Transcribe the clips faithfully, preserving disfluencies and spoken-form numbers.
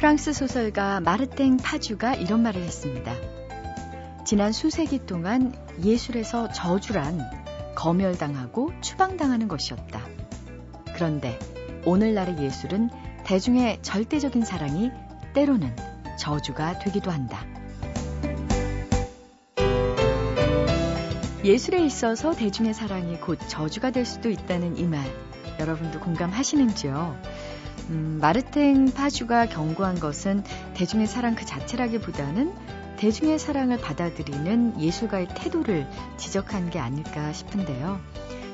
프랑스 소설가 마르탱 파주가 이런 말을 했습니다. 지난 수세기 동안 예술에서 저주란 검열당하고 추방당하는 것이었다. 그런데 오늘날의 예술은 대중의 절대적인 사랑이 때로는 저주가 되기도 한다. 예술에 있어서 대중의 사랑이 곧 저주가 될 수도 있다는 이 말, 여러분도 공감하시는지요? 음, 마르탱 파주가 경고한 것은 대중의 사랑 그 자체라기보다는 대중의 사랑을 받아들이는 예술가의 태도를 지적한 게 아닐까 싶은데요.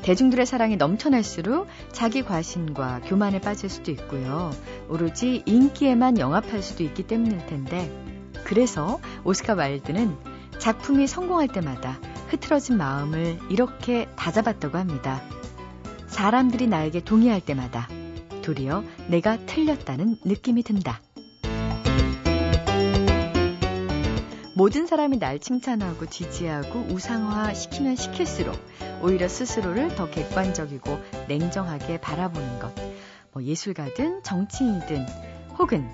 대중들의 사랑이 넘쳐날수록 자기 과신과 교만에 빠질 수도 있고요. 오로지 인기에만 영합할 수도 있기 때문일 텐데, 그래서 오스카 와일드는 작품이 성공할 때마다 흐트러진 마음을 이렇게 다잡았다고 합니다. 사람들이 나에게 동의할 때마다 도리어 내가 틀렸다는 느낌이 든다. 모든 사람이 날 칭찬하고 지지하고 우상화시키면 시킬수록 오히려 스스로를 더 객관적이고 냉정하게 바라보는 것. 뭐 예술가든 정치인이든 혹은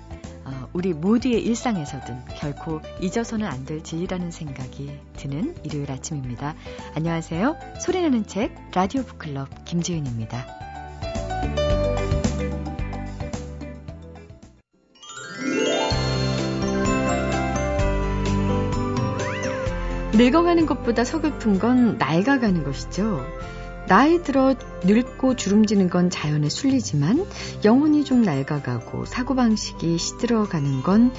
우리 모두의 일상에서든 결코 잊어서는 안 될 진리라는 생각이 드는 일요일 아침입니다. 안녕하세요. 소리나는 책 라디오 북클럽 김지은입니다. 늙어가는 것보다 서글픈 건 나이가 가는 것이죠. 나이 들어 늙고 주름지는 건 자연의 순리지만 영혼이 좀 낡아가고 사고방식이 시들어가는 건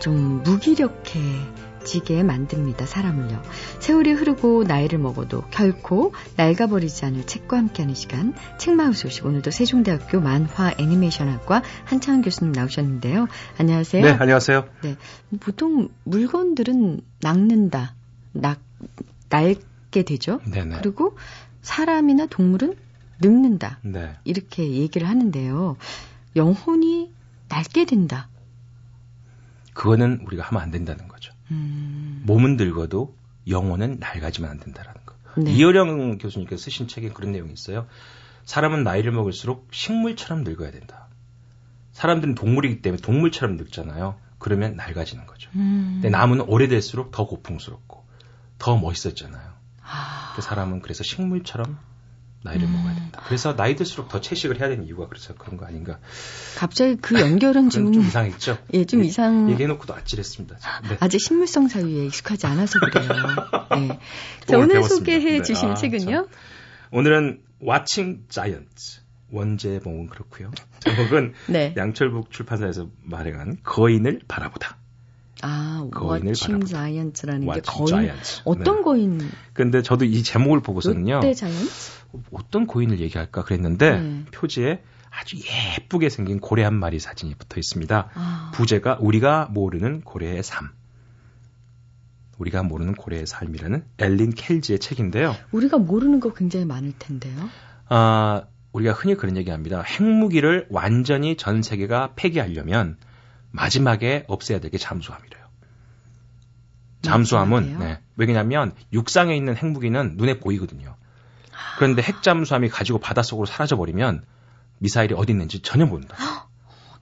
좀 무기력해지게 만듭니다. 사람을요. 세월이 흐르고 나이를 먹어도 결코 낡아버리지 않을 책과 함께하는 시간, 책마을 소식. 오늘도 세종대학교 만화 애니메이션학과 한창훈 교수님 나오셨는데요. 안녕하세요. 네, 안녕하세요. 네, 보통 물건들은 낡는다. 낡, 낡게 되죠. 네네. 그리고 사람이나 동물은 늙는다. 네. 이렇게 얘기를 하는데요. 영혼이 낡게 된다. 그거는 우리가 하면 안 된다는 거죠. 음... 몸은 늙어도 영혼은 낡아지면 안 된다라는 거. 네. 이어령 교수님께서 쓰신 책에 그런 내용이 있어요. 사람은 나이를 먹을수록 식물처럼 늙어야 된다. 사람들은 동물이기 때문에 동물처럼 늙잖아요. 그러면 낡아지는 거죠. 음... 근데 나무는 오래될수록 더 고풍스럽고 더 멋있었잖아요. 아... 사람은 그래서 식물처럼 나이를 음... 먹어야 된다. 그래서 나이 들수록 더 채식을 해야 되는 이유가 그래서 그런 거 아닌가. 갑자기 그 연결은 좀... 좀 이상했죠? 예, 좀 예, 이상... 얘기해놓고도 아찔했습니다. 네. 아직 식물성 사유에 익숙하지 않아서 그래요. 네. 자, 오늘, 오늘 소개해 주신 네. 책은요? 아, 오늘은 Watching Giants. 원제목은 그렇고요. 제목은 네. 양철북 출판사에서 마련한 거인을 바라보다. 아, 워칭 자이언츠라는 게 거인 자이언츠. 어떤 네. 거인? 근데 저도 이 제목을 보고서는요. 롯데 자이언츠? 어떤 거인을 얘기할까 그랬는데 네. 표지에 아주 예쁘게 생긴 고래 한 마리 사진이 붙어 있습니다. 아. 부제가 우리가 모르는 고래의 삶. 우리가 모르는 고래의 삶이라는 엘린 켈지의 책인데요. 우리가 모르는 거 굉장히 많을 텐데요. 아, 우리가 흔히 그런 얘기합니다. 핵무기를 완전히 전 세계가 폐기하려면 마지막에 없애야 될 게 잠수함이래요. 잠수함은 네. 왜냐하면 육상에 있는 핵무기는 눈에 보이거든요. 그런데 핵잠수함이 가지고 바닷속으로 사라져버리면 미사일이 어디 있는지 전혀 모른다.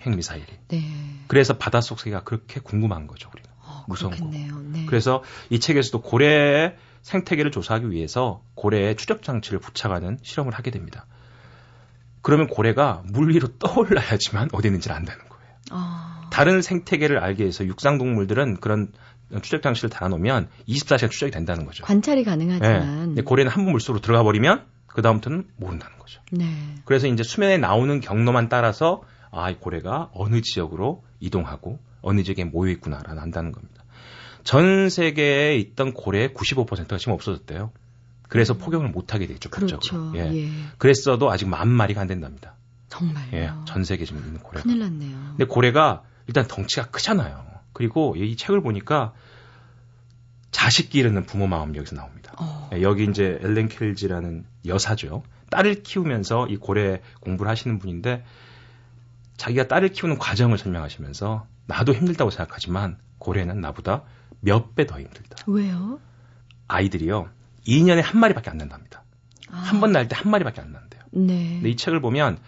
핵미사일이. 네. 그래서 바닷속 세계가 그렇게 궁금한 거죠. 우리는. 어, 무서운 그렇겠네요. 거. 네. 그래서 이 책에서도 고래의 생태계를 조사하기 위해서 고래의 추적장치를 부착하는 실험을 하게 됩니다. 그러면 고래가 물 위로 떠올라야지만 어디 있는지를 안다는 거예요. 어. 다른 생태계를 알게 해서 육상 동물들은 그런 추적 장치를 달아놓으면 이십사 시간 추적이 된다는 거죠. 관찰이 가능하지만. 네. 고래는 한 번 물속으로 들어가 버리면 그 다음부터는 모른다는 거죠. 네. 그래서 이제 수면에 나오는 경로만 따라서 아, 이 고래가 어느 지역으로 이동하고 어느 지역에 모여 있구나라는 안다는 겁니다. 전 세계에 있던 고래의 구십오 퍼센트가 지금 없어졌대요. 그래서 포경을 못하게 되죠. 그렇죠. 법적으로. 예. 예. 그랬어도 아직 만 마리가 안 된답니다. 정말요. 예. 전 세계 지금 있는 고래가. 큰일 났네요. 근데 고래가 일단 덩치가 크잖아요. 그리고 이 책을 보니까 자식 기르는 부모 마음 여기서 나옵니다. 어. 여기 이제 엘렌 켈지라는 여사죠. 딸을 키우면서 이 고래 공부를 하시는 분인데 자기가 딸을 키우는 과정을 설명하시면서 나도 힘들다고 생각하지만 고래는 나보다 몇 배 더 힘들다. 왜요? 아이들이요. 이 년에 한 마리밖에 안 난답니다. 아. 한 번 날 때 한 마리밖에 안 난대요. 네. 근데 이 책을 보면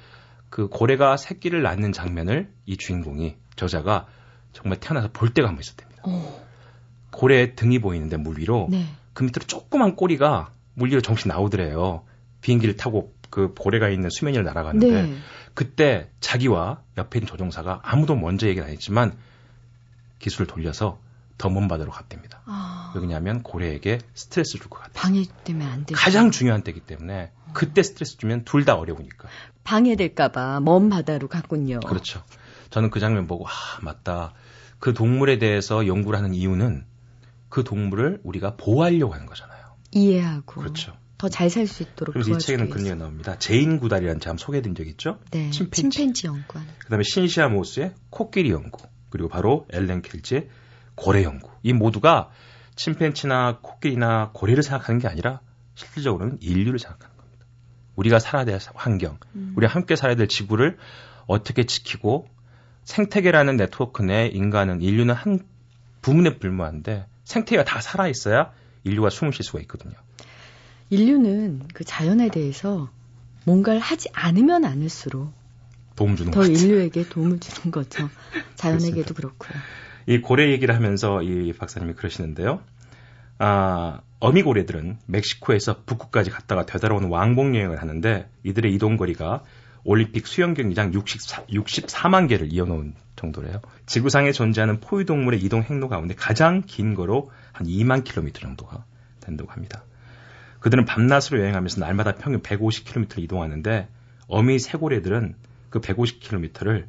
그 고래가 새끼를 낳는 장면을 이 주인공이 저자가 정말 태어나서 볼 때가 한 번 있었답니다. 오. 고래의 등이 보이는데 물 위로 네. 그 밑으로 조그만 꼬리가 물 위로 정신 나오더래요. 비행기를 타고 그 고래가 있는 수면 위를 날아가는데 네. 그때 자기와 옆에 있는 조종사가 아무도 먼저 얘기는 안 했지만 기술을 돌려서 더 몸받으러 갔답니다. 아. 왜냐하면 고래에게 스트레스를 줄 것 같아요. 방해되면 안 되죠. 가장 중요한 때이기 때문에 그때 스트레스 주면 둘 다 어려우니까. 방해될까 봐 먼 바다로 갔군요. 그렇죠. 저는 그 장면 보고 아 맞다. 그 동물에 대해서 연구를 하는 이유는 그 동물을 우리가 보호하려고 하는 거잖아요. 이해하고. 그렇죠. 더 잘 살 수 있도록 도와주기 위해서. 이 책에는 그런 얘기가 나옵니다. 제인 구달이라는 책 한번 소개해드린 적 있죠? 네. 침팬지. 침팬지 연구. 그 다음에 신시아 모스의 코끼리 연구. 그리고 바로 엘렌 켈지의 고래 연구. 이 모두가 침팬지나 코끼리나 고래를 생각하는 게 아니라 실질적으로는 인류를 생각하는 겁니다. 우리가 살아야 될 환경, 음. 우리가 함께 살아야 될 지구를 어떻게 지키고 생태계라는 네트워크 내 인간은 인류는 한 부분에 불과한데 생태계가 다 살아있어야 인류가 숨을 쉴 수가 있거든요. 인류는 그 자연에 대해서 뭔가를 하지 않으면 않을수록 도움 주는 더 것 인류에게 도움을 주는 거죠. 자연에게도 그렇고요. 이 고래 얘기를 하면서 이 박사님이 그러시는데요. 아, 어미고래들은 멕시코에서 북극까지 갔다가 되돌아오는 왕복 여행을 하는데 이들의 이동 거리가 올림픽 수영 경기장 육십사, 육십사만 개를 이어놓은 정도래요. 지구상에 존재하는 포유동물의 이동 행로 가운데 가장 긴 거로 한 이만 킬로미터 정도가 된다고 합니다. 그들은 밤낮으로 여행하면서 날마다 평균 백오십 킬로미터를 이동하는데 어미 새고래들은 그 백오십 킬로미터를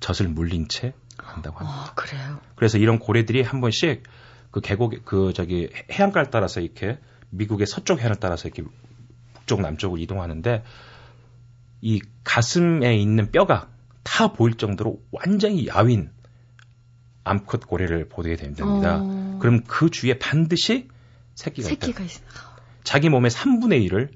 젖을 물린 채 간다고 합니다. 아, 그래요? 그래서 이런 고래들이 한 번씩 그 계곡, 그 저기 해안가를 따라서 이렇게 미국의 서쪽 해안을 따라서 이렇게 북쪽 남쪽으로 이동하는데 이 가슴에 있는 뼈가 다 보일 정도로 완전히 야윈 암컷 고래를 보게 됩니다. 어... 그럼 그 주위에 반드시 새끼가, 새끼가 있다. 있어. 자기 몸의 삼분의 일을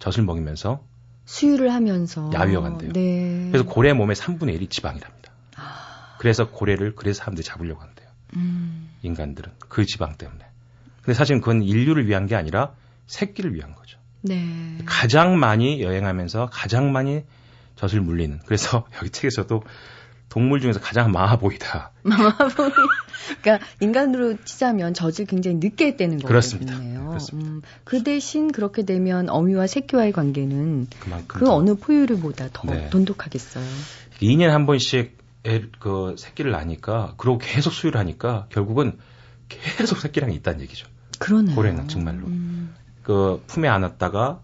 젖을 먹이면서 수유를 하면서 야위어간대요. 네. 그래서 고래 몸의 삼분의 일이 지방이랍니다. 아... 그래서 고래를 그래서 사람들이 잡으려고 한대요. 음... 인간들은 그 지방 때문에. 근데 사실은 그건 인류를 위한 게 아니라 새끼를 위한 거죠. 네. 가장 많이 여행하면서 가장 많이 젖을 물리는. 그래서 여기 책에서도 동물 중에서 가장 마아 보이다. 마아 보이. 그러니까 인간으로 치자면 젖을 굉장히 늦게 떼는 거거든요. 그렇습니다. 그렇습니다. 음, 그 대신 그렇게 되면 어미와 새끼와의 관계는 그만큼 그 더. 어느 포유류보다 더 네. 돈독하겠어요. 이 년에 한 번씩 애, 그 새끼를 낳으니까 그러고 계속 수유를 하니까 결국은 계속 새끼랑 있다는 얘기죠. 그러네요. 고래는 정말로. 음. 그 품에 안았다가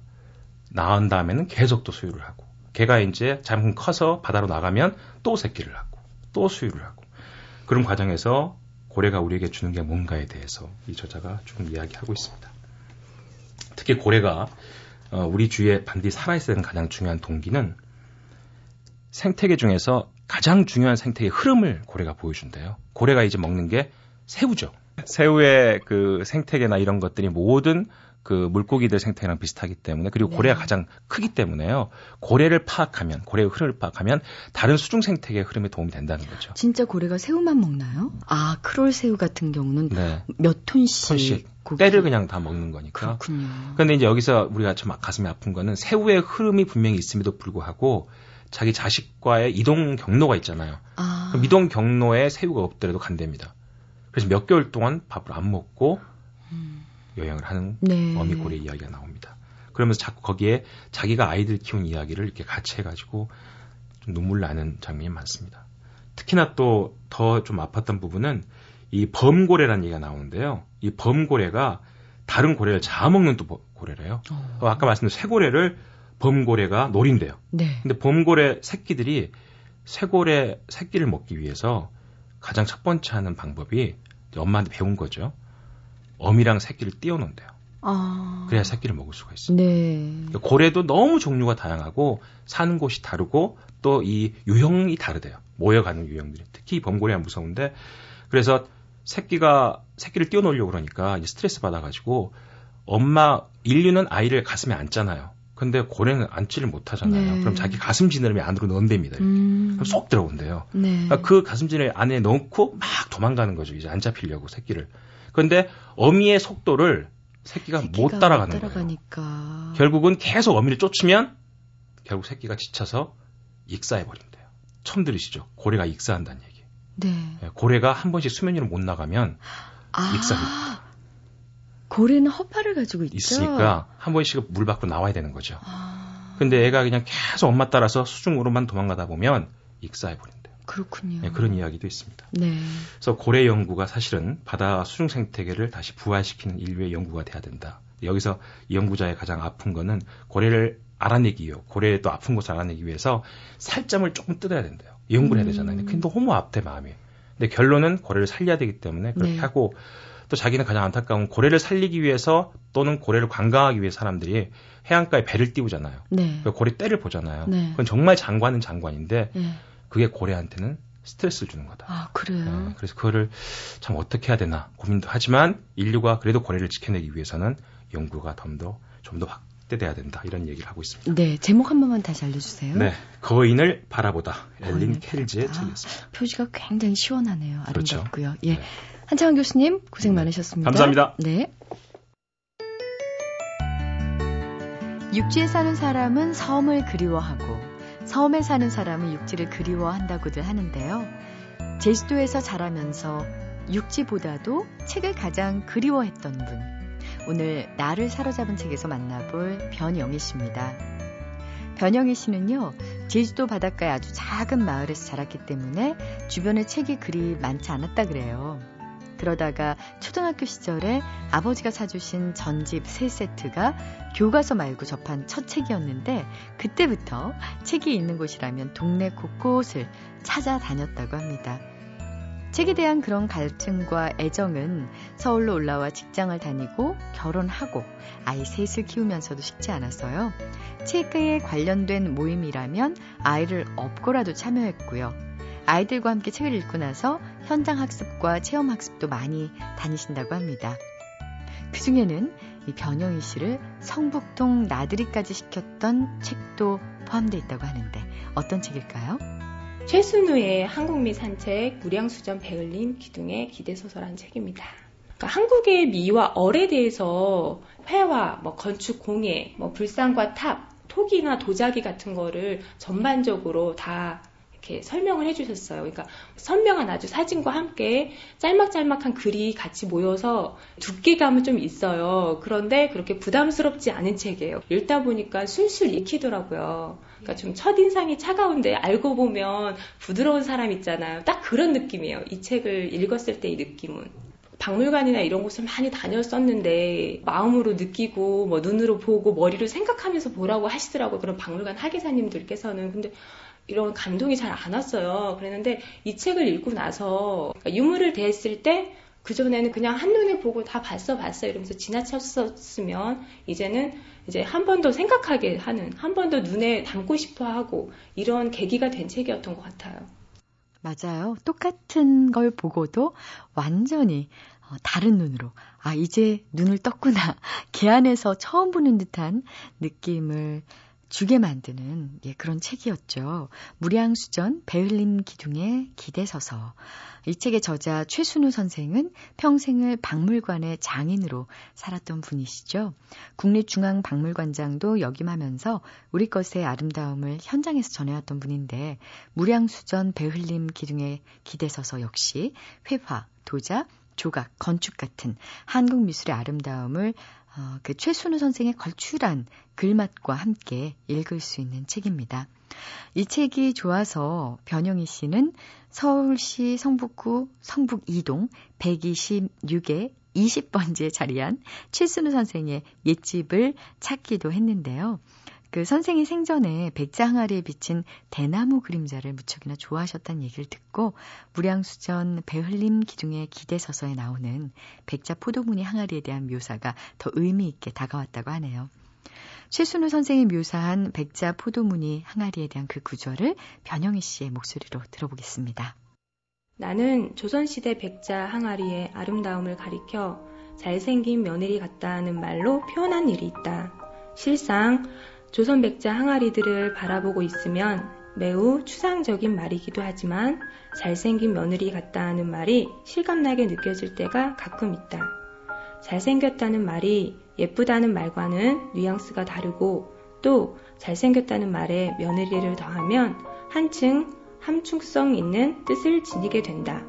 낳은 다음에는 계속 또 수유를 하고 걔가 이제 잠깐 커서 바다로 나가면 또 새끼를 하고 또 수유를 하고 그런 과정에서 고래가 우리에게 주는 게 뭔가에 대해서 이 저자가 좀 이야기하고 있습니다. 특히 고래가 우리 주위에 반드시 살아있어야 되는 가장 중요한 동기는 생태계 중에서 가장 중요한 생태계의 흐름을 고래가 보여준대요. 고래가 이제 먹는 게 새우죠. 새우의 그 생태계나 이런 것들이 모든 그 물고기들 생태랑 비슷하기 때문에 그리고 고래가 네. 가장 크기 때문에요. 고래를 파악하면 고래의 흐름을 파악하면 다른 수중 생태계의 흐름에 도움이 된다는 거죠. 진짜 고래가 새우만 먹나요? 아 크롤 새우 같은 경우는 네. 몇 톤씩, 톤씩 때를 그냥 다 먹는 거니까. 그렇군요. 그런데 이제 여기서 우리가 참 가슴이 아픈 거는 새우의 흐름이 분명히 있음에도 불구하고 자기 자식과의 이동 경로가 있잖아요. 아. 그럼 이동 경로에 새우가 없더라도 간답니다. 그래서 몇 개월 동안 밥을 안 먹고 음. 여행을 하는 네. 어미고래 이야기가 나옵니다. 그러면서 자꾸 거기에 자기가 아이들 키운 이야기를 이렇게 같이 해가지고 좀 눈물 나는 장면이 많습니다. 특히나 또 더 좀 아팠던 부분은 이 범고래라는 얘기가 나오는데요. 이 범고래가 다른 고래를 잡아먹는 또 고래래요. 어. 아까 말씀드린 쇠고래를 범고래가 노린대요. 네. 근데 범고래 새끼들이 쇠고래 새끼를 먹기 위해서 가장 첫 번째 하는 방법이 엄마한테 배운 거죠. 어미랑 새끼를 띄워놓는데요. 아... 그래야 새끼를 먹을 수가 있습니다. 네. 고래도 너무 종류가 다양하고 사는 곳이 다르고 또 이 유형이 다르대요. 모여가는 유형들이. 특히 범고래야 무서운데 그래서 새끼가 새끼를 띄워놓으려고 그러니까 이제 스트레스 받아가지고 엄마 인류는 아이를 가슴에 안잖아요. 근데 고래는 앉지를 못하잖아요. 네. 그럼 자기 가슴 지느러미 안으로 넣은답니다. 이렇게. 음. 그럼 쏙 들어온대요. 네. 그러니까 그 가슴 지느러미 안에 넣고 막 도망가는 거죠. 이제 안 잡히려고 새끼를. 그런데 어미의 속도를 새끼가, 새끼가 못 따라가는 못 거예요. 결국은 계속 어미를 쫓으면 결국 새끼가 지쳐서 익사해버린대요. 처음 들으시죠? 고래가 익사한다는 얘기. 네. 고래가 한 번씩 수면 위로 못 나가면 아, 익사입니다. 고래는 허파를 가지고 있죠? 있으니까 한 번씩 물 밖으로 나와야 되는 거죠. 아... 근데 애가 그냥 계속 엄마 따라서 수중으로만 도망가다 보면 익사해버린대요. 그렇군요. 네, 그런 이야기도 있습니다. 네. 그래서 고래 연구가 사실은 바다 수중 생태계를 다시 부활시키는 인류의 연구가 돼야 된다. 여기서 이 연구자의 가장 아픈 거는 고래를 알아내기요. 고래의 또 아픈 곳을 알아내기 위해서 살점을 조금 뜯어야 된대요. 이 연구를 음... 해야 되잖아요. 근데 너무 아프대 마음이. 근데 결론은 고래를 살려야 되기 때문에 그렇게 네. 하고 또 자기는 가장 안타까운 고래를 살리기 위해서 또는 고래를 관광하기 위해 사람들이 해안가에 배를 띄우잖아요. 네. 고래 떼를 보잖아요. 네. 그건 정말 장관은 장관인데 네. 그게 고래한테는 스트레스를 주는 거다. 아, 그래요? 네. 그래서 그거를 참 어떻게 해야 되나 고민도 하지만 인류가 그래도 고래를 지켜내기 위해서는 연구가 좀 더 좀 더 확대돼야 된다. 이런 얘기를 하고 있습니다. 네. 제목 한 번만 다시 알려주세요. 네. 거인을 바라보다. 엘린 켈지의 바라보다. 책이었습니다. 표지가 굉장히 시원하네요. 아름답고요. 그렇죠? 예. 네. 한창훈 교수님 고생 많으셨습니다. 감사합니다. 네. 육지에 사는 사람은 섬을 그리워하고 섬에 사는 사람은 육지를 그리워한다고들 하는데요. 제주도에서 자라면서 육지보다도 책을 가장 그리워했던 분. 오늘 나를 사로잡은 책에서 만나볼 변영희 씨입니다. 변영희 씨는요. 제주도 바닷가의 아주 작은 마을에서 자랐기 때문에 주변에 책이 그리 많지 않았다 그래요. 그러다가 초등학교 시절에 아버지가 사주신 전집 세 세트가 교과서 말고 접한 첫 책이었는데 그때부터 책이 있는 곳이라면 동네 곳곳을 찾아다녔다고 합니다. 책에 대한 그런 갈증과 애정은 서울로 올라와 직장을 다니고 결혼하고 아이 셋을 키우면서도 식지 않았어요. 책에 관련된 모임이라면 아이를 업고라도 참여했고요. 아이들과 함께 책을 읽고 나서 현장 학습과 체험 학습도 많이 다니신다고 합니다. 그 중에는 이 변영희 씨를 성북동 나들이까지 시켰던 책도 포함되어 있다고 하는데 어떤 책일까요? 최순우의 한국 미 산책 무량수전 배흘림 기둥에 기대서서라는 책입니다. 그러니까 한국의 미와 얼에 대해서 회화, 뭐 건축 공예, 뭐 불상과 탑, 토기나 도자기 같은 거를 전반적으로 다 이렇게 설명을 해주셨어요. 그러니까 선명한 아주 사진과 함께 짤막짤막한 글이 같이 모여서 두께감은 좀 있어요. 그런데 그렇게 부담스럽지 않은 책이에요. 읽다 보니까 술술 익히더라고요. 그러니까 좀 첫인상이 차가운데 알고 보면 부드러운 사람 있잖아요. 딱 그런 느낌이에요. 이 책을 읽었을 때 이 느낌은. 박물관이나 이런 곳을 많이 다녔었는데 마음으로 느끼고 뭐 눈으로 보고 머리로 생각하면서 보라고 하시더라고요. 그런 박물관 학예사님들께서는. 근데 이런 감동이 잘 안 왔어요. 그랬는데 이 책을 읽고 나서 유물을 대했을 때 그전에는 그냥 한눈에 보고 다 봤어 봤어 이러면서 지나쳤었으면 이제는 이제 한 번 더 생각하게 하는, 한 번 더 눈에 담고 싶어 하고 이런 계기가 된 책이었던 것 같아요. 맞아요. 똑같은 걸 보고도 완전히 다른 눈으로 아 이제 눈을 떴구나. 개 안에서 처음 보는 듯한 느낌을 주게 만드는 예, 그런 책이었죠. 무량수전 배흘림 기둥에 기대서서. 이 책의 저자 최순우 선생은 평생을 박물관의 장인으로 살았던 분이시죠. 국립중앙박물관장도 역임하면서 우리 것의 아름다움을 현장에서 전해왔던 분인데 무량수전 배흘림 기둥에 기대서서 역시 회화, 도자, 조각, 건축 같은 한국 미술의 아름다움을 어, 그 최순우 선생의 걸출한 글맛과 함께 읽을 수 있는 책입니다. 이 책이 좋아서 변영희 씨는 서울시 성북구 성북 이 동 백이십육 의 이십 번지에 자리한 최순우 선생의 옛집을 찾기도 했는데요. 그 선생이 생전에 백자 항아리에 비친 대나무 그림자를 무척이나 좋아하셨다는 얘기를 듣고 무량수전 배흘림 기둥에 기대서서에 나오는 백자 포도무늬 항아리에 대한 묘사가 더 의미 있게 다가왔다고 하네요. 최순우 선생이 묘사한 백자 포도무늬 항아리에 대한 그 구절을 변영희 씨의 목소리로 들어보겠습니다. 나는 조선시대 백자 항아리의 아름다움을 가리켜 잘생긴 며느리 같다는 말로 표현한 일이 있다. 실상 조선 백자 항아리들을 바라보고 있으면 매우 추상적인 말이기도 하지만 잘생긴 며느리 같다 하는 말이 실감나게 느껴질 때가 가끔 있다. 잘생겼다는 말이 예쁘다는 말과는 뉘앙스가 다르고 또 잘생겼다는 말에 며느리를 더하면 한층 함축성 있는 뜻을 지니게 된다.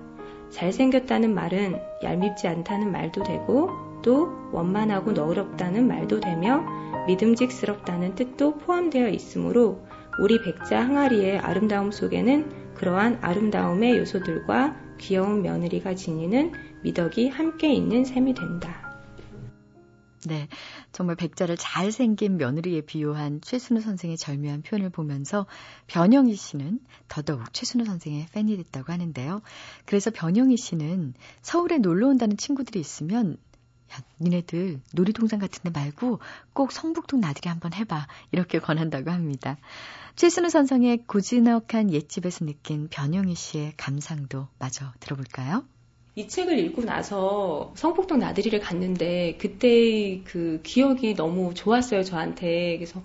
잘생겼다는 말은 얄밉지 않다는 말도 되고 또 원만하고 너그럽다는 말도 되며 믿음직스럽다는 뜻도 포함되어 있으므로 우리 백자 항아리의 아름다움 속에는 그러한 아름다움의 요소들과 귀여운 며느리가 지니는 미덕이 함께 있는 셈이 된다. 네, 정말 백자를 잘생긴 며느리에 비유한 최순우 선생의 절묘한 표현을 보면서 변영희 씨는 더더욱 최순우 선생의 팬이 됐다고 하는데요. 그래서 변영희 씨는 서울에 놀러 온다는 친구들이 있으면 야, 니네들 놀이동산 같은 데 말고 꼭 성북동 나들이 한번 해봐. 이렇게 권한다고 합니다. 최순우 선생의 고즈넉한 옛집에서 느낀 변영희 씨의 감상도 마저 들어볼까요? 이 책을 읽고 나서 성북동 나들이를 갔는데 그때의 그 기억이 너무 좋았어요, 저한테. 그래서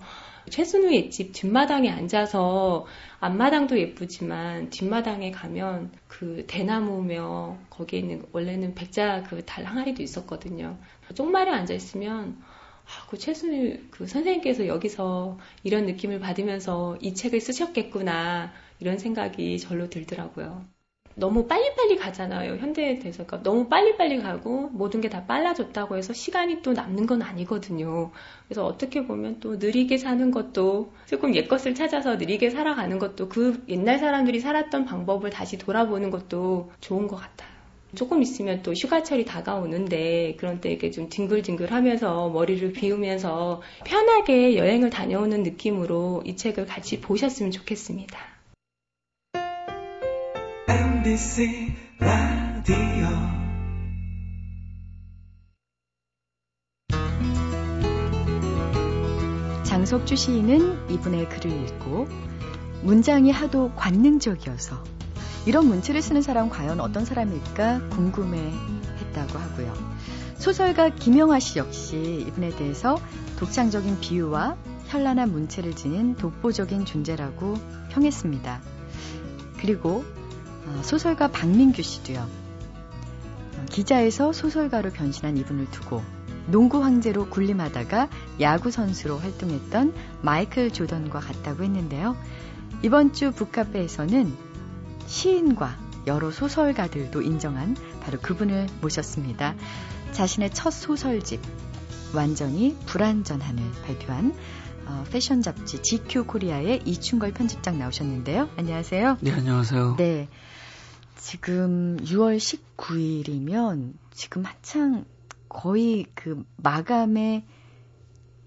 최순우의 집 뒷마당에 앉아서 앞마당도 예쁘지만 뒷마당에 가면 그 대나무며 거기에 있는 원래는 백자 그 달 항아리도 있었거든요. 쪽마루 앉아있으면 아, 그 최순우 그 선생님께서 여기서 이런 느낌을 받으면서 이 책을 쓰셨겠구나 이런 생각이 절로 들더라고요. 너무 빨리빨리 가잖아요. 현대에 대해서. 그러니까 너무 빨리빨리 가고 모든 게 다 빨라졌다고 해서 시간이 또 남는 건 아니거든요. 그래서 어떻게 보면 또 느리게 사는 것도 조금 옛것을 찾아서 느리게 살아가는 것도 그 옛날 사람들이 살았던 방법을 다시 돌아보는 것도 좋은 것 같아요. 조금 있으면 또 휴가철이 다가오는데 그런 때 이렇게 좀 뒹굴뒹굴하면서 머리를 비우면서 편하게 여행을 다녀오는 느낌으로 이 책을 같이 보셨으면 좋겠습니다. 엠비씨 라디오 장석주 시인은 이분의 글을 읽고 문장이 하도 관능적이어서 이런 문체를 쓰는 사람 과연 어떤 사람일까 궁금해했다고 하고요. 소설가 김영하 씨 역시 이분에 대해서 독창적인 비유와 현란한 문체를 지닌 독보적인 존재라고 평했습니다. 그리고 소설가 박민규 씨도요. 기자에서 소설가로 변신한 이분을 두고 농구 황제로 군림하다가 야구 선수로 활동했던 마이클 조던과 같다고 했는데요. 이번 주 북카페에서는 시인과 여러 소설가들도 인정한 바로 그분을 모셨습니다. 자신의 첫 소설집 완전히 불완전 한을 발표한 어, 패션 잡지 지큐 코리아의 이충걸 편집장 나오셨는데요. 안녕하세요. 네, 안녕하세요. 네. 지금 유월 십구일이면 지금 한창 거의 그 마감의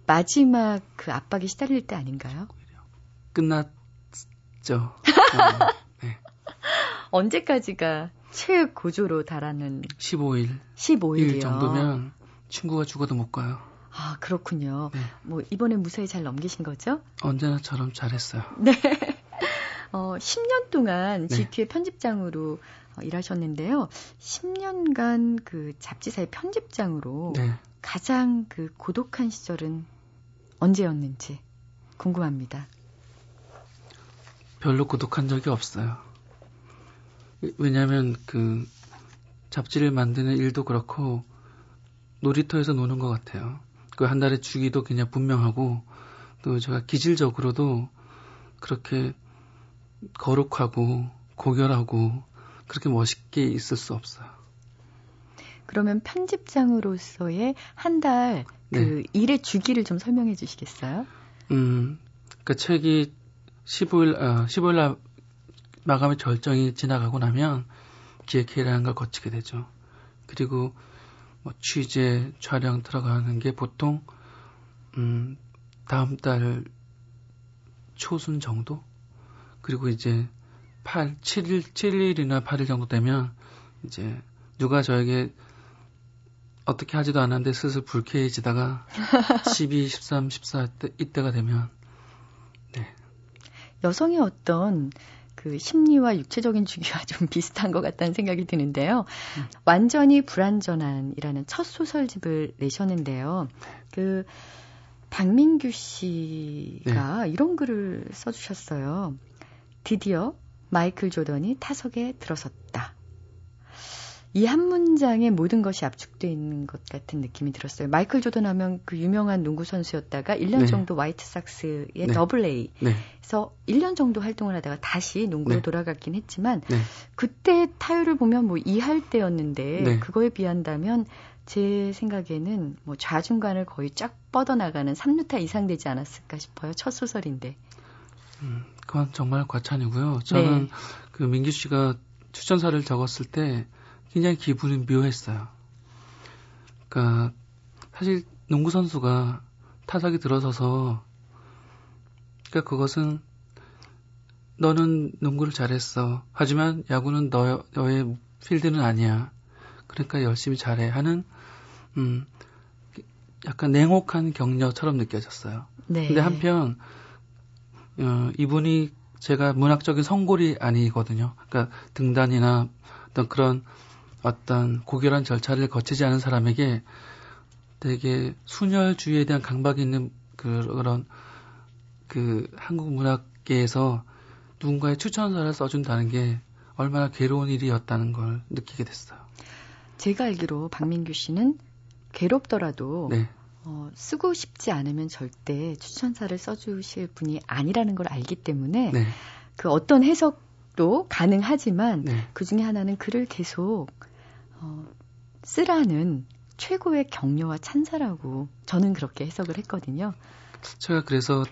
마지막 그 압박이 시달릴 때 아닌가요? 끝났죠. 네. 언제까지가 최고조로 달하는? 십오일. 십오일이요. 정도면 친구가 죽어도 못 가요. 아, 그렇군요. 네. 뭐 이번에 무사히 잘 넘기신 거죠? 언제나처럼 잘했어요. 네. 어, 십 년 동안 네. 지큐의 편집장으로 어, 일하셨는데요. 십 년간 그 잡지사의 편집장으로 네. 가장 그 고독한 시절은 언제였는지 궁금합니다. 별로 고독한 적이 없어요. 왜냐하면 그 잡지를 만드는 일도 그렇고 놀이터에서 노는 것 같아요. 그 한 달의 주기도 그냥 분명하고 또 제가 기질적으로도 그렇게 거룩하고 고결하고 그렇게 멋있게 있을 수 없어요. 그러면 편집장으로서의 한 달 그 네. 일의 주기를 좀 설명해 주시겠어요? 음, 그 책이 십오일, 아, 십오일 날 마감의 절정이 지나가고 나면 지케이라는 걸 거치게 되죠. 그리고 뭐 취재, 촬영 들어가는 게 보통 음, 다음 달 초순 정도? 그리고 이제 팔, 칠일, 칠일이나 팔일 정도 되면 이제 누가 저에게 어떻게 하지도 않았는데 슬슬 불쾌해지다가 십이, 십삼, 십사 때, 이때가 되면 네. 여성의 어떤 그 심리와 육체적인 주기와 좀 비슷한 것 같다는 생각이 드는데요. 음. 완전히 불완전한이라는 첫 소설집을 내셨는데요. 그 박민규 씨가 네. 이런 글을 써주셨어요. 드디어 마이클 조던이 타석에 들어섰다. 이 한 문장에 모든 것이 압축되어 있는 것 같은 느낌이 들었어요. 마이클 조던 하면 그 유명한 농구 선수였다가 일 년 네. 정도 화이트삭스의 네. 더블 에이에서 네. 일 년 정도 활동을 하다가 다시 농구로 네. 돌아갔긴 했지만 네. 그때 타율을 보면 뭐 이 할 때였는데 네. 그거에 비한다면 제 생각에는 뭐 좌중간을 거의 쫙 뻗어나가는 삼 루타 이상 되지 않았을까 싶어요. 첫 소설인데. 음, 그건 정말 과찬이고요. 저는 네. 그 민규 씨가 추천사를 적었을 때 굉장히 기분이 묘했어요. 그러니까 사실 농구 선수가 타석에 들어서서 그러니까 그것은 너는 농구를 잘했어. 하지만 야구는 너, 너의 필드는 아니야. 그러니까 열심히 잘해 하는 음, 약간 냉혹한 격려처럼 느껴졌어요. 네. 근데 한편 어, 이분이 제가 문학적인 성골이 아니거든요. 그러니까 등단이나 어떤 그런 어떤 고결한 절차를 거치지 않은 사람에게 되게 순혈주의에 대한 강박이 있는 그런 그 한국 문학계에서 누군가의 추천서를 써준다는 게 얼마나 괴로운 일이었다는 걸 느끼게 됐어요. 제가 알기로 박민규 씨는 괴롭더라도 네. 어, 쓰고 싶지 않으면 절대 추천사를 써주실 분이 아니라는 걸 알기 때문에 네. 그 어떤 해석도 가능하지만 네. 그 중에 하나는 글을 계속 어, 쓰라는 최고의 격려와 찬사라고 저는 그렇게 해석을 했거든요. 제가 그래서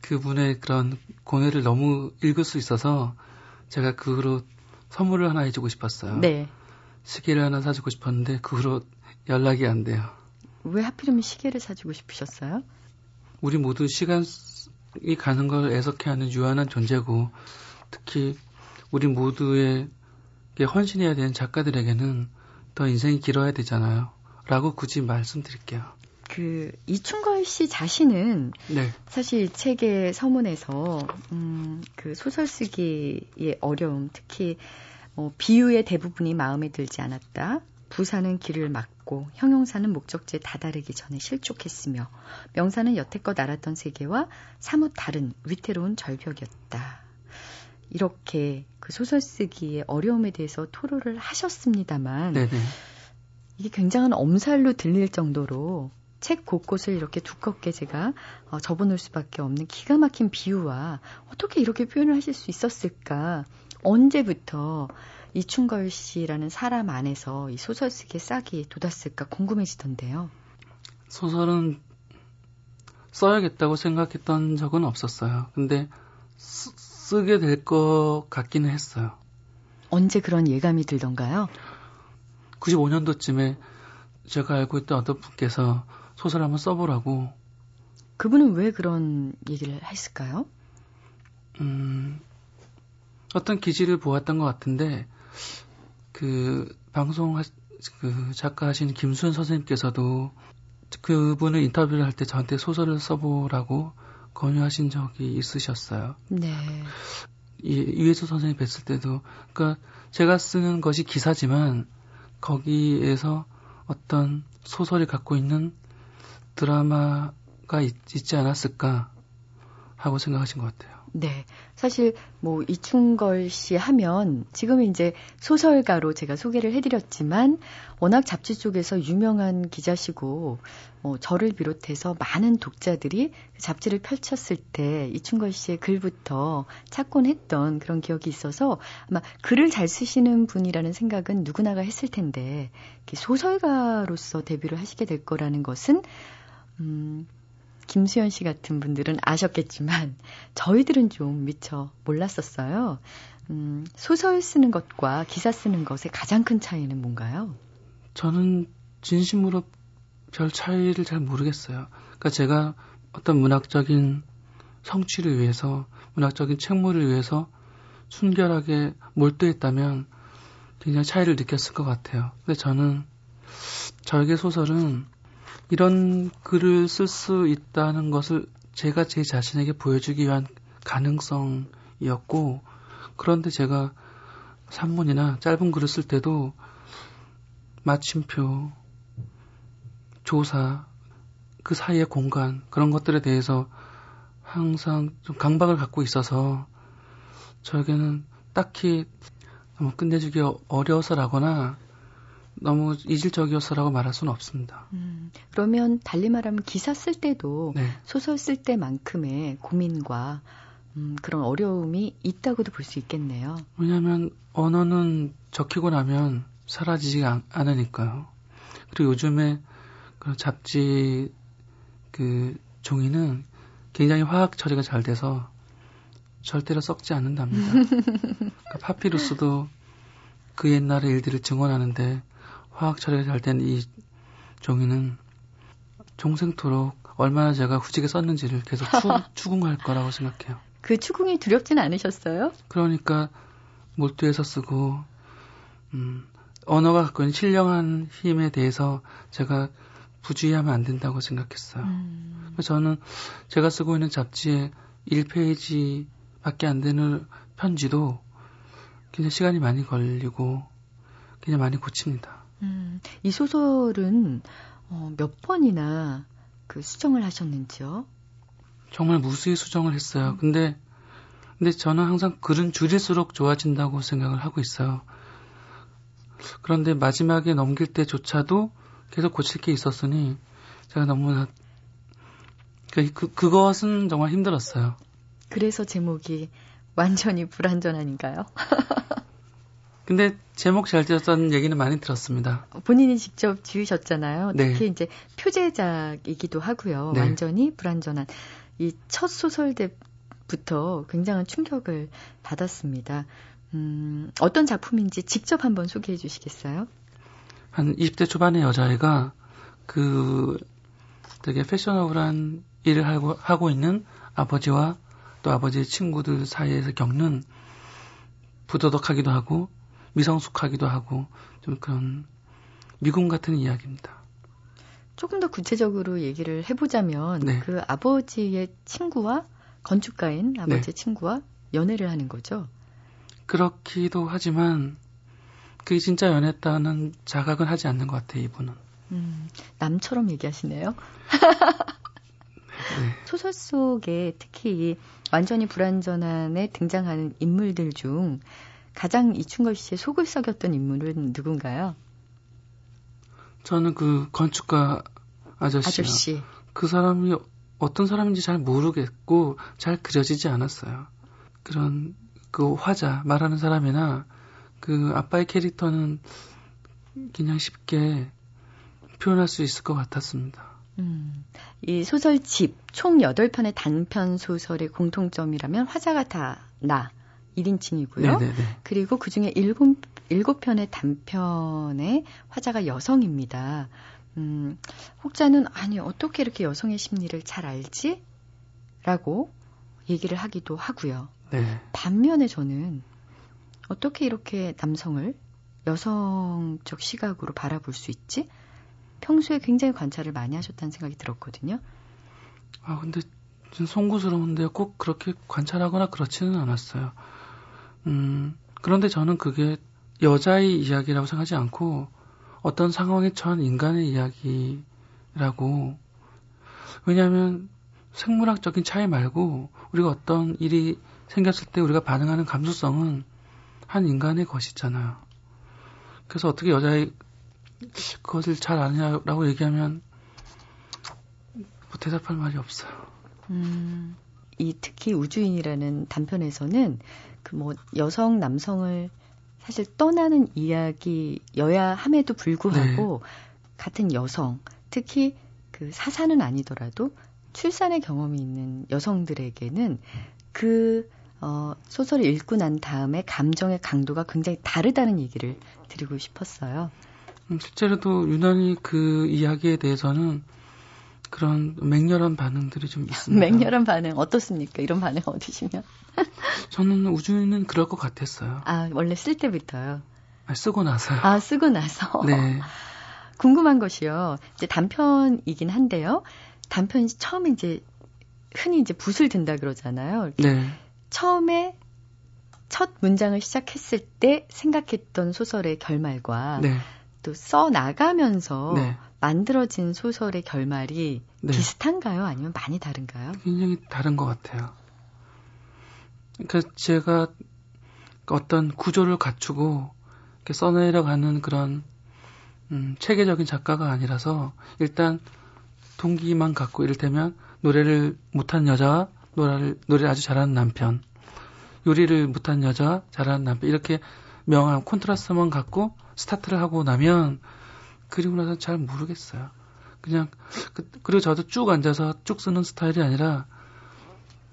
그분의 그런 고뇌를 너무 읽을 수 있어서 제가 그 후로 선물을 하나 해주고 싶었어요. 네. 시계를 하나 사주고 싶었는데 그 후로 연락이 안 돼요. 왜 하필이면 시계를 사주고 싶으셨어요? 우리 모두 시간이 가는 걸 애석해하는 유한한 존재고 특히 우리 모두의 헌신해야 되는 작가들에게는 더 인생이 길어야 되잖아요. 라고 굳이 말씀드릴게요. 그 이충걸 씨 자신은 네. 사실 책의 서문에서 음, 그 소설 쓰기의 어려움, 특히 뭐 비유의 대부분이 마음에 들지 않았다. 부사는 길을 막고 형용사는 목적지에 다다르기 전에 실족했으며 명사는 여태껏 알았던 세계와 사뭇 다른 위태로운 절벽이었다. 이렇게 그 소설 쓰기의 어려움에 대해서 토로를 하셨습니다만 네네. 이게 굉장한 엄살로 들릴 정도로 책 곳곳을 이렇게 두껍게 제가 접어놓을 수밖에 없는 기가 막힌 비유와 어떻게 이렇게 표현을 하실 수 있었을까. 언제부터 이충걸 씨라는 사람 안에서 이 소설 쓰기에 싹이 돋았을까 궁금해지던데요. 소설은 써야겠다고 생각했던 적은 없었어요. 근데 쓰, 쓰게 될 것 같기는 했어요. 언제 그런 예감이 들던가요? 구십오 년도쯤에 제가 알고 있던 어떤 분께서 소설 한번 써보라고. 그분은 왜 그런 얘기를 했을까요? 음... 어떤 기지를 보았던 것 같은데 그 방송 그 작가 하신 김순 선생님께서도 그분을 인터뷰를 할 때 저한테 소설을 써보라고 권유하신 적이 있으셨어요. 네. 이, 이회수 선생님 뵀을 때도 그러니까 제가 쓰는 것이 기사지만 거기에서 어떤 소설이 갖고 있는 드라마가 있, 있지 않았을까 하고 생각하신 것 같아요. 네. 사실, 뭐, 이충걸 씨 하면, 지금 이제 소설가로 제가 소개를 해드렸지만, 워낙 잡지 쪽에서 유명한 기자시고, 뭐, 저를 비롯해서 많은 독자들이 잡지를 펼쳤을 때, 이충걸 씨의 글부터 찾곤 했던 그런 기억이 있어서, 아마 글을 잘 쓰시는 분이라는 생각은 누구나가 했을 텐데, 소설가로서 데뷔를 하시게 될 거라는 것은, 음, 김수현 씨 같은 분들은 아셨겠지만 저희들은 좀 미처 몰랐었어요. 음, 소설 쓰는 것과 기사 쓰는 것의 가장 큰 차이는 뭔가요? 저는 진심으로 별 차이를 잘 모르겠어요. 그러니까 제가 어떤 문학적인 성취를 위해서 문학적인 책무를 위해서 순결하게 몰두했다면 굉장히 차이를 느꼈을 것 같아요. 근데 저는 저에게 소설은 이런 글을 쓸 수 있다는 것을 제가 제 자신에게 보여주기 위한 가능성이었고 그런데 제가 산문이나 짧은 글을 쓸 때도 마침표, 조사, 그 사이의 공간 그런 것들에 대해서 항상 좀 강박을 갖고 있어서 저에게는 딱히 너무 끝내주기 어려워서라거나 너무 이질적이었어라고 말할 수는 없습니다. 음, 그러면 달리 말하면 기사 쓸 때도 네. 소설 쓸 때만큼의 고민과 음, 그런 어려움이 있다고도 볼 수 있겠네요. 왜냐하면 언어는 적히고 나면 사라지지 않으니까요. 그리고 요즘에 그런 잡지 그 종이는 굉장히 화학 처리가 잘 돼서 절대로 썩지 않는답니다. 그러니까 파피루스도 그 옛날의 일들을 증언하는데 화학 처리가 잘 된 이 종이는 종생토록 얼마나 제가 후지게 썼는지를 계속 추, 추궁할 거라고 생각해요. 그 추궁이 두렵진 않으셨어요? 그러니까 몰두해서 쓰고 음, 언어가 갖고 있는 신령한 힘에 대해서 제가 부주의하면 안 된다고 생각했어요. 음. 저는 제가 쓰고 있는 잡지에 일 페이지밖에 안 되는 편지도 굉장히 시간이 많이 걸리고 굉장히 많이 고칩니다. 음, 이 소설은 어, 몇 번이나 그 수정을 하셨는지요? 정말 무수히 수정을 했어요. 음. 근데 근데 저는 항상 글은 줄일수록 좋아진다고 생각을 하고 있어요. 그런데 마지막에 넘길 때조차도 계속 고칠 게 있었으니 제가 너무나 그, 그 그것은 정말 힘들었어요. 그래서 제목이 완전히 불완전한인가요? 근데 제목 잘 지었다는 얘기는 많이 들었습니다. 본인이 직접 지으셨잖아요. 네. 특히 이제 표제작이기도 하고요. 네. 완전히 불완전한 이 첫 소설 때부터 굉장한 충격을 받았습니다. 음, 어떤 작품인지 직접 한번 소개해 주시겠어요? 한 이십 대 초반의 여자애가 그 되게 패셔너블한 일을 하고, 하고 있는 아버지와 또 아버지의 친구들 사이에서 겪는 부도덕하기도 하고 미성숙하기도 하고 좀 그런 미궁 같은 이야기입니다. 조금 더 구체적으로 얘기를 해보자면 네. 그 아버지의 친구와 건축가인 아버지의 네. 친구와 연애를 하는 거죠? 그렇기도 하지만 그게 진짜 연애했다는 자각은 하지 않는 것 같아요, 이분은. 음, 남처럼 얘기하시네요. 네. 소설 속에 특히 완전히 불완전한에 등장하는 인물들 중 가장 이충걸 씨의 속을 썩였던 인물은 누군가요? 저는 그 건축가 아저씨요. 아저씨. 그 사람이 어떤 사람인지 잘 모르겠고 잘 그려지지 않았어요. 그런 그 화자 말하는 사람이나 그 아빠의 캐릭터는 그냥 쉽게 표현할 수 있을 것 같았습니다. 음, 이 소설집 총 여덟 편의 단편 소설의 공통점이라면 화자가 다 나, 일 인칭이고요. 네네네. 그리고 그중에 일곱 편의 단편의 화자가 여성입니다. 음, 혹자는 아니 어떻게 이렇게 여성의 심리를 잘 알지? 라고 얘기를 하기도 하고요. 네. 반면에 저는 어떻게 이렇게 남성을 여성적 시각으로 바라볼 수 있지? 평소에 굉장히 관찰을 많이 하셨다는 생각이 들었거든요. 아, 근데 좀 송구스러운데요. 꼭 그렇게 관찰하거나 그렇지는 않았어요. 음, 그런데 저는 그게 여자의 이야기라고 생각하지 않고 어떤 상황에 처한 인간의 이야기라고. 왜냐하면 생물학적인 차이 말고 우리가 어떤 일이 생겼을 때 우리가 반응하는 감수성은 한 인간의 것이잖아요. 그래서 어떻게 여자의 그것을 잘 아느냐라고 얘기하면 뭐 대답할 말이 없어요. 음, 이 특히 우주인이라는 단편에서는 그 뭐 여성 남성을 사실 떠나는 이야기여야 함에도 불구하고 네. 같은 여성, 특히 그 사산은 아니더라도 출산의 경험이 있는 여성들에게는 그 어, 소설을 읽고 난 다음에 감정의 강도가 굉장히 다르다는 얘기를 드리고 싶었어요. 실제로도 유난히 그 이야기에 대해서는 그런 맹렬한 반응들이 좀 있습니다. 맹렬한 반응 어떻습니까? 이런 반응 어디시면? 저는 우주는 그럴 것 같았어요. 아, 원래 쓸 때부터요? 아, 쓰고 나서요. 아, 쓰고 나서. 네. 궁금한 것이요. 이제 단편이긴 한데요. 단편이 처음에 이제 흔히 이제 붓을 든다 그러잖아요. 네. 처음에 첫 문장을 시작했을 때 생각했던 소설의 결말과 네. 또 써나가면서 네. 만들어진 소설의 결말이 네. 비슷한가요? 아니면 많이 다른가요? 굉장히 다른 것 같아요. 그러니까 제가 어떤 구조를 갖추고 써내려가는 그런 음, 체계적인 작가가 아니라서 일단 동기만 갖고, 이를테면 노래를 못한 여자와 노래를, 노래를 아주 잘하는 남편, 요리를 못한 여자와 잘하는 남편, 이렇게 명확한 콘트라스트만 갖고 스타트를 하고 나면 그리고 나서 잘 모르겠어요. 그냥 그, 그리고 저도 쭉 앉아서 쭉 쓰는 스타일이 아니라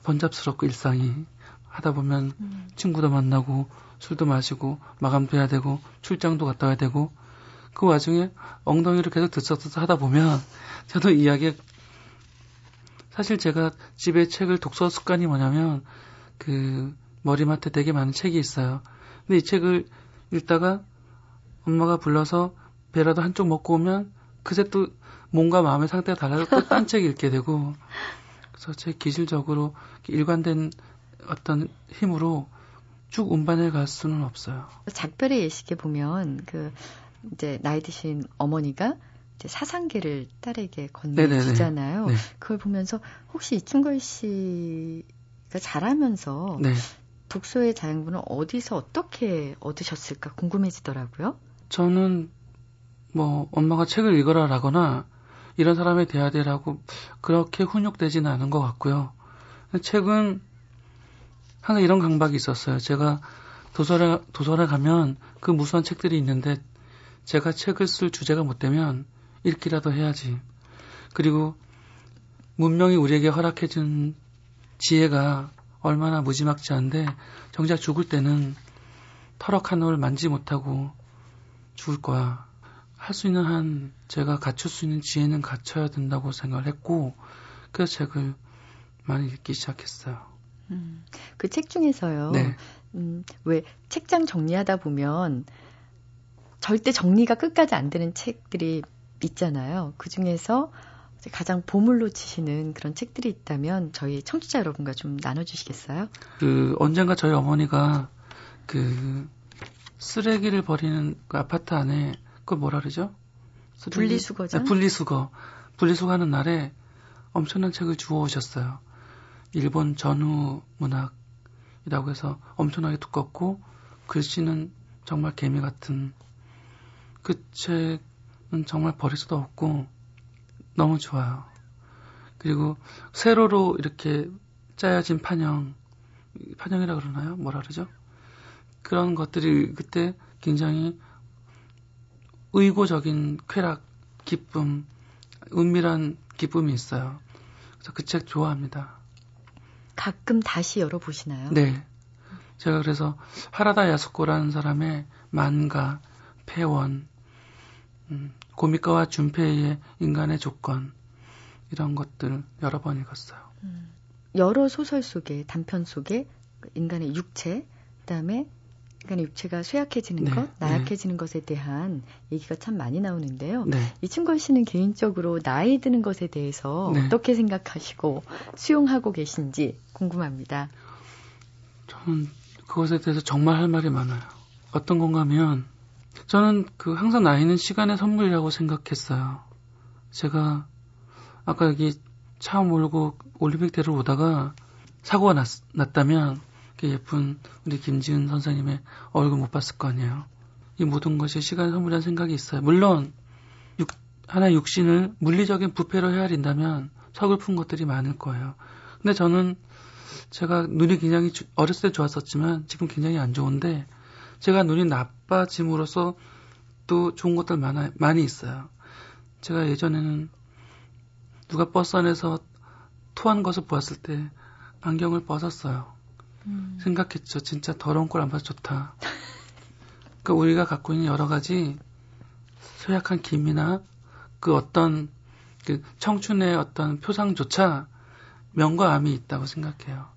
번잡스럽고 일상이 하다 보면 음. 친구도 만나고 술도 마시고 마감도 해야 되고 출장도 갔다 와야 되고, 그 와중에 엉덩이를 계속 들썩들썩 하다 보면 저도 이야기에, 사실 제가 집에 책을 독서 습관이 뭐냐면 그 머리맡에 되게 많은 책이 있어요. 근데 이 책을 읽다가 엄마가 불러서 배라도 한쪽 먹고 오면 그새 또 몸과 마음의 상태가 달라서 또 딴 책 읽게 되고, 그래서 제 기질적으로 일관된 어떤 힘으로 쭉 운반해 갈 수는 없어요. 작별의 예식에 보면 그 이제 나이 드신 어머니가 이제 사상계를 딸에게 건네주잖아요. 네. 그걸 보면서 혹시 이충걸 씨가 자라면서 네. 독서의 자양분을 어디서 어떻게 얻으셨을까 궁금해지더라고요. 저는 뭐 엄마가 책을 읽어라라거나 이런 사람이 돼야 되라고 그렇게 훈육되지는 않은 것 같고요. 책은 항상 이런 강박이 있었어요. 제가 도서를, 도서를 가면 그 무수한 책들이 있는데 제가 책을 쓸 주제가 못 되면 읽기라도 해야지. 그리고 문명이 우리에게 허락해준 지혜가 얼마나 무지막지한데 정작 죽을 때는 터럭 한 올 만지 못하고 죽을 거야. 할 수 있는 한 제가 갖출 수 있는 지혜는 갖춰야 된다고 생각을 했고, 그래서 책을 많이 읽기 시작했어요. 음, 그 책 중에서요. 네. 음, 왜 책장 정리하다 보면 절대 정리가 끝까지 안 되는 책들이 있잖아요. 그 중에서 가장 보물로 치시는 그런 책들이 있다면 저희 청취자 여러분과 좀 나눠주시겠어요? 그 언젠가 저희 어머니가 그 쓰레기를 버리는 그 아파트 안에 그걸 뭐라 그러죠? 쓰레기? 분리수거장? 네, 분리수거. 분리수거하는 날에 엄청난 책을 주워오셨어요. 일본 전후 문학이라고 해서 엄청나게 두껍고 글씨는 정말 개미 같은, 그 책은 정말 버릴 수도 없고 너무 좋아요. 그리고 세로로 이렇게 짜여진 판형, 판형이라 그러나요? 뭐라 그러죠? 그런 것들이 그때 굉장히 의고적인 쾌락, 기쁨, 은밀한 기쁨이 있어요. 그래서 그 책 좋아합니다. 가끔 다시 열어보시나요? 네. 제가 그래서 하라다 야스코라는 사람의 만가, 폐원, 음, 고미카와 준페이의 인간의 조건, 이런 것들 여러 번 읽었어요. 음, 여러 소설 속에, 단편 속에 인간의 육체, 그다음에 인간의 육체가 쇠약해지는 네, 것, 나약해지는 네. 것에 대한 얘기가 참 많이 나오는데요. 네. 이충걸 씨는 개인적으로 나이 드는 것에 대해서 네. 어떻게 생각하시고 수용하고 계신지 궁금합니다. 저는 그것에 대해서 정말 할 말이 많아요. 어떤 건가 하면 저는 그 항상 나이는 시간의 선물이라고 생각했어요. 제가 아까 여기 차 몰고 올림픽대로 오다가 사고가 났, 났다면 그 예쁜 우리 김지은 선생님의 얼굴 못 봤을 거 아니에요. 이 모든 것이 시간의 선물이라는 생각이 있어요. 물론 육, 하나의 육신을 물리적인 부패로 헤아린다면 서글픈 것들이 많을 거예요. 근데 저는 제가 눈이 굉장히 어렸을 때 좋았었지만 지금 굉장히 안 좋은데, 제가 눈이 나빠짐으로써 또 좋은 것들 많아, 많이 있어요. 제가 예전에는 누가 버스 안에서 토한 것을 보았을 때 안경을 벗었어요. 음. 생각했죠. 진짜 더러운 꼴 안 봐서 좋다. 그러니까 우리가 갖고 있는 여러 가지 소약한 김이나 그 어떤 그 청춘의 어떤 표상조차 명과 암이 있다고 생각해요.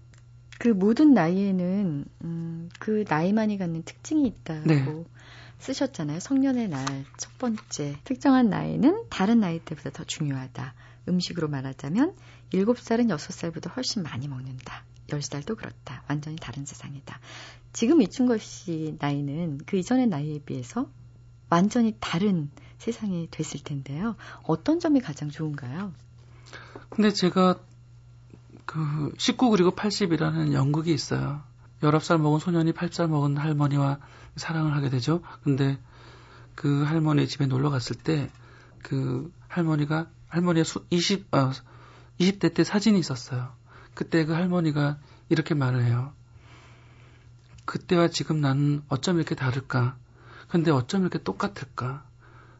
그 모든 나이에는 음, 그 나이만이 갖는 특징이 있다고 네. 쓰셨잖아요. 성년의 날 첫 번째. 특정한 나이는 다른 나이 때보다 더 중요하다. 음식으로 말하자면 일곱 살은 여섯 살보다 훨씬 많이 먹는다. 열 살도 그렇다. 완전히 다른 세상이다. 지금 이충걸 씨 나이는 그 이전의 나이에 비해서 완전히 다른 세상이 됐을 텐데요. 어떤 점이 가장 좋은가요? 근데 제가 그 십구 그리고 팔십이라는 연극이 있어요. 열아홉 살 먹은 소년이 여덟 살 먹은 할머니와 사랑을 하게 되죠. 근데 그 할머니 집에 놀러 갔을 때 그 할머니가 할머니의 이십, 어, 이십 대 때 사진이 있었어요. 그때 그 할머니가 이렇게 말을 해요. 그때와 지금 나는 어쩜 이렇게 다를까? 근데 어쩜 이렇게 똑같을까?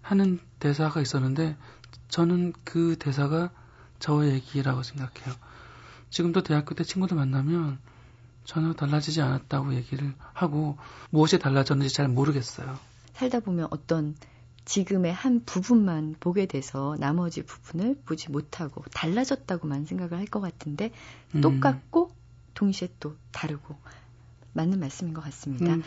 하는 대사가 있었는데 저는 그 대사가 저 얘기라고 생각해요. 지금도 대학교 때 친구들 만나면 전혀 달라지지 않았다고 얘기를 하고 무엇이 달라졌는지 잘 모르겠어요. 살다 보면 어떤 지금의 한 부분만 보게 돼서 나머지 부분을 보지 못하고 달라졌다고만 생각을 할 것 같은데 똑같고 음. 동시에 또 다르고 맞는 말씀인 것 같습니다. 음.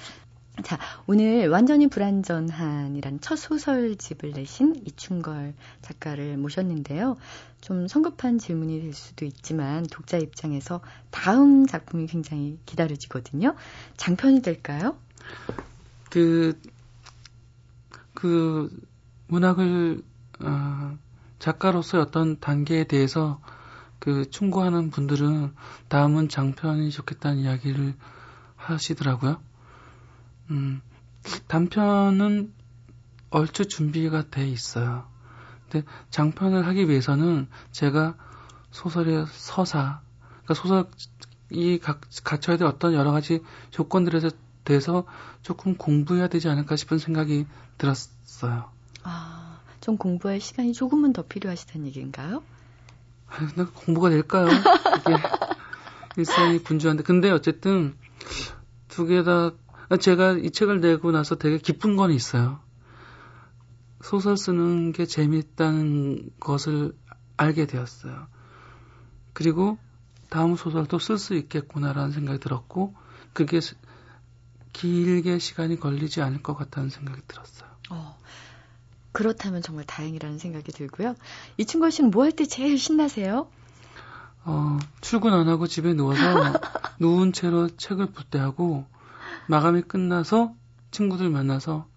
자, 오늘 완전히 불완전한이라는 첫 소설집을 내신 이충걸 작가를 모셨는데요. 좀 성급한 질문이 될 수도 있지만 독자 입장에서 다음 작품이 굉장히 기다려지거든요. 장편이 될까요? 그, 그 문학을 어, 작가로서의 어떤 단계에 대해서 그 충고하는 분들은 다음은 장편이 좋겠다는 이야기를 하시더라고요. 음, 단편은 얼추 준비가 돼 있어요. 근데 장편을 하기 위해서는 제가 소설의 서사, 그러니까 소설이 가, 갖춰야 될 어떤 여러 가지 조건들에 대해서 조금 공부해야 되지 않을까 싶은 생각이 들었어요. 아, 좀 공부할 시간이 조금은 더 필요하시다는 얘기인가요? 아니, 근데 공부가 될까요? 이게 일상이 분주한데. 근데 어쨌든 두 개 다 제가 이 책을 내고 나서 되게 기쁜 건 있어요. 소설 쓰는 게 재밌다는 것을 알게 되었어요. 그리고 다음 소설도 쓸 수 있겠구나라는 생각이 들었고 그게 길게 시간이 걸리지 않을 것 같다는 생각이 들었어요. 어, 그렇다면 정말 다행이라는 생각이 들고요. 이충걸 씨는 뭐 할 때 제일 신나세요? 어, 출근 안 하고 집에 누워서 누운 채로 책을 볼 때 하고 마감이 끝나서 친구들 만나서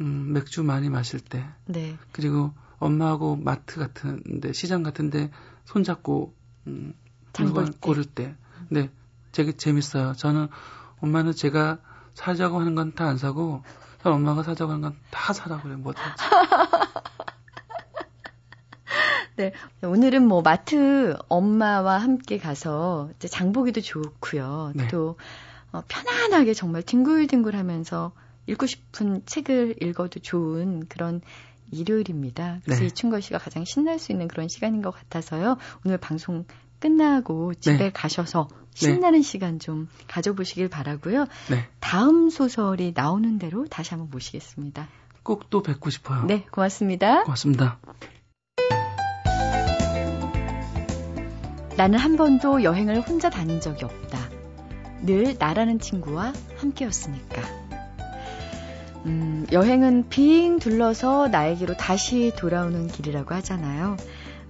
음, 맥주 많이 마실 때 네. 그리고 엄마하고 마트 같은데 시장 같은데 손잡고 음, 물건 고를 때 네, 되게 재밌어요. 저는 엄마는 제가 사자고 하는 건 다 안 사고 엄마가 사자고 하는 건 다 사라고 그래요. 뭐든지. 네, 오늘은 뭐 마트 엄마와 함께 가서 이제 장보기도 좋고요. 네. 또 어, 편안하게 정말 뒹굴뒹굴하면서 읽고 싶은 책을 읽어도 좋은 그런 일요일입니다. 그래서 네. 이충걸 씨가 가장 신날 수 있는 그런 시간인 것 같아서요. 오늘 방송 끝나고 집에 네. 가셔서 신나는 네. 시간 좀 가져보시길 바라고요. 네. 다음 소설이 나오는 대로 다시 한번 모시겠습니다. 꼭 또 뵙고 싶어요. 네, 고맙습니다. 고맙습니다. 나는 한 번도 여행을 혼자 다닌 적이 없다. 늘 나라는 친구와 함께였으니까. 음, 여행은 빙 둘러서 나에게로 다시 돌아오는 길이라고 하잖아요.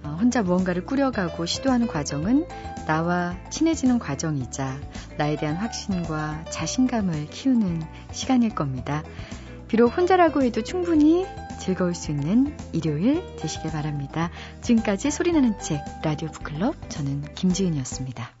어, 혼자 무언가를 꾸려가고 시도하는 과정은 나와 친해지는 과정이자 나에 대한 확신과 자신감을 키우는 시간일 겁니다. 비록 혼자라고 해도 충분히 즐거울 수 있는 일요일 되시길 바랍니다. 지금까지 소리나는 책 라디오 북클럽 저는 김지은이었습니다.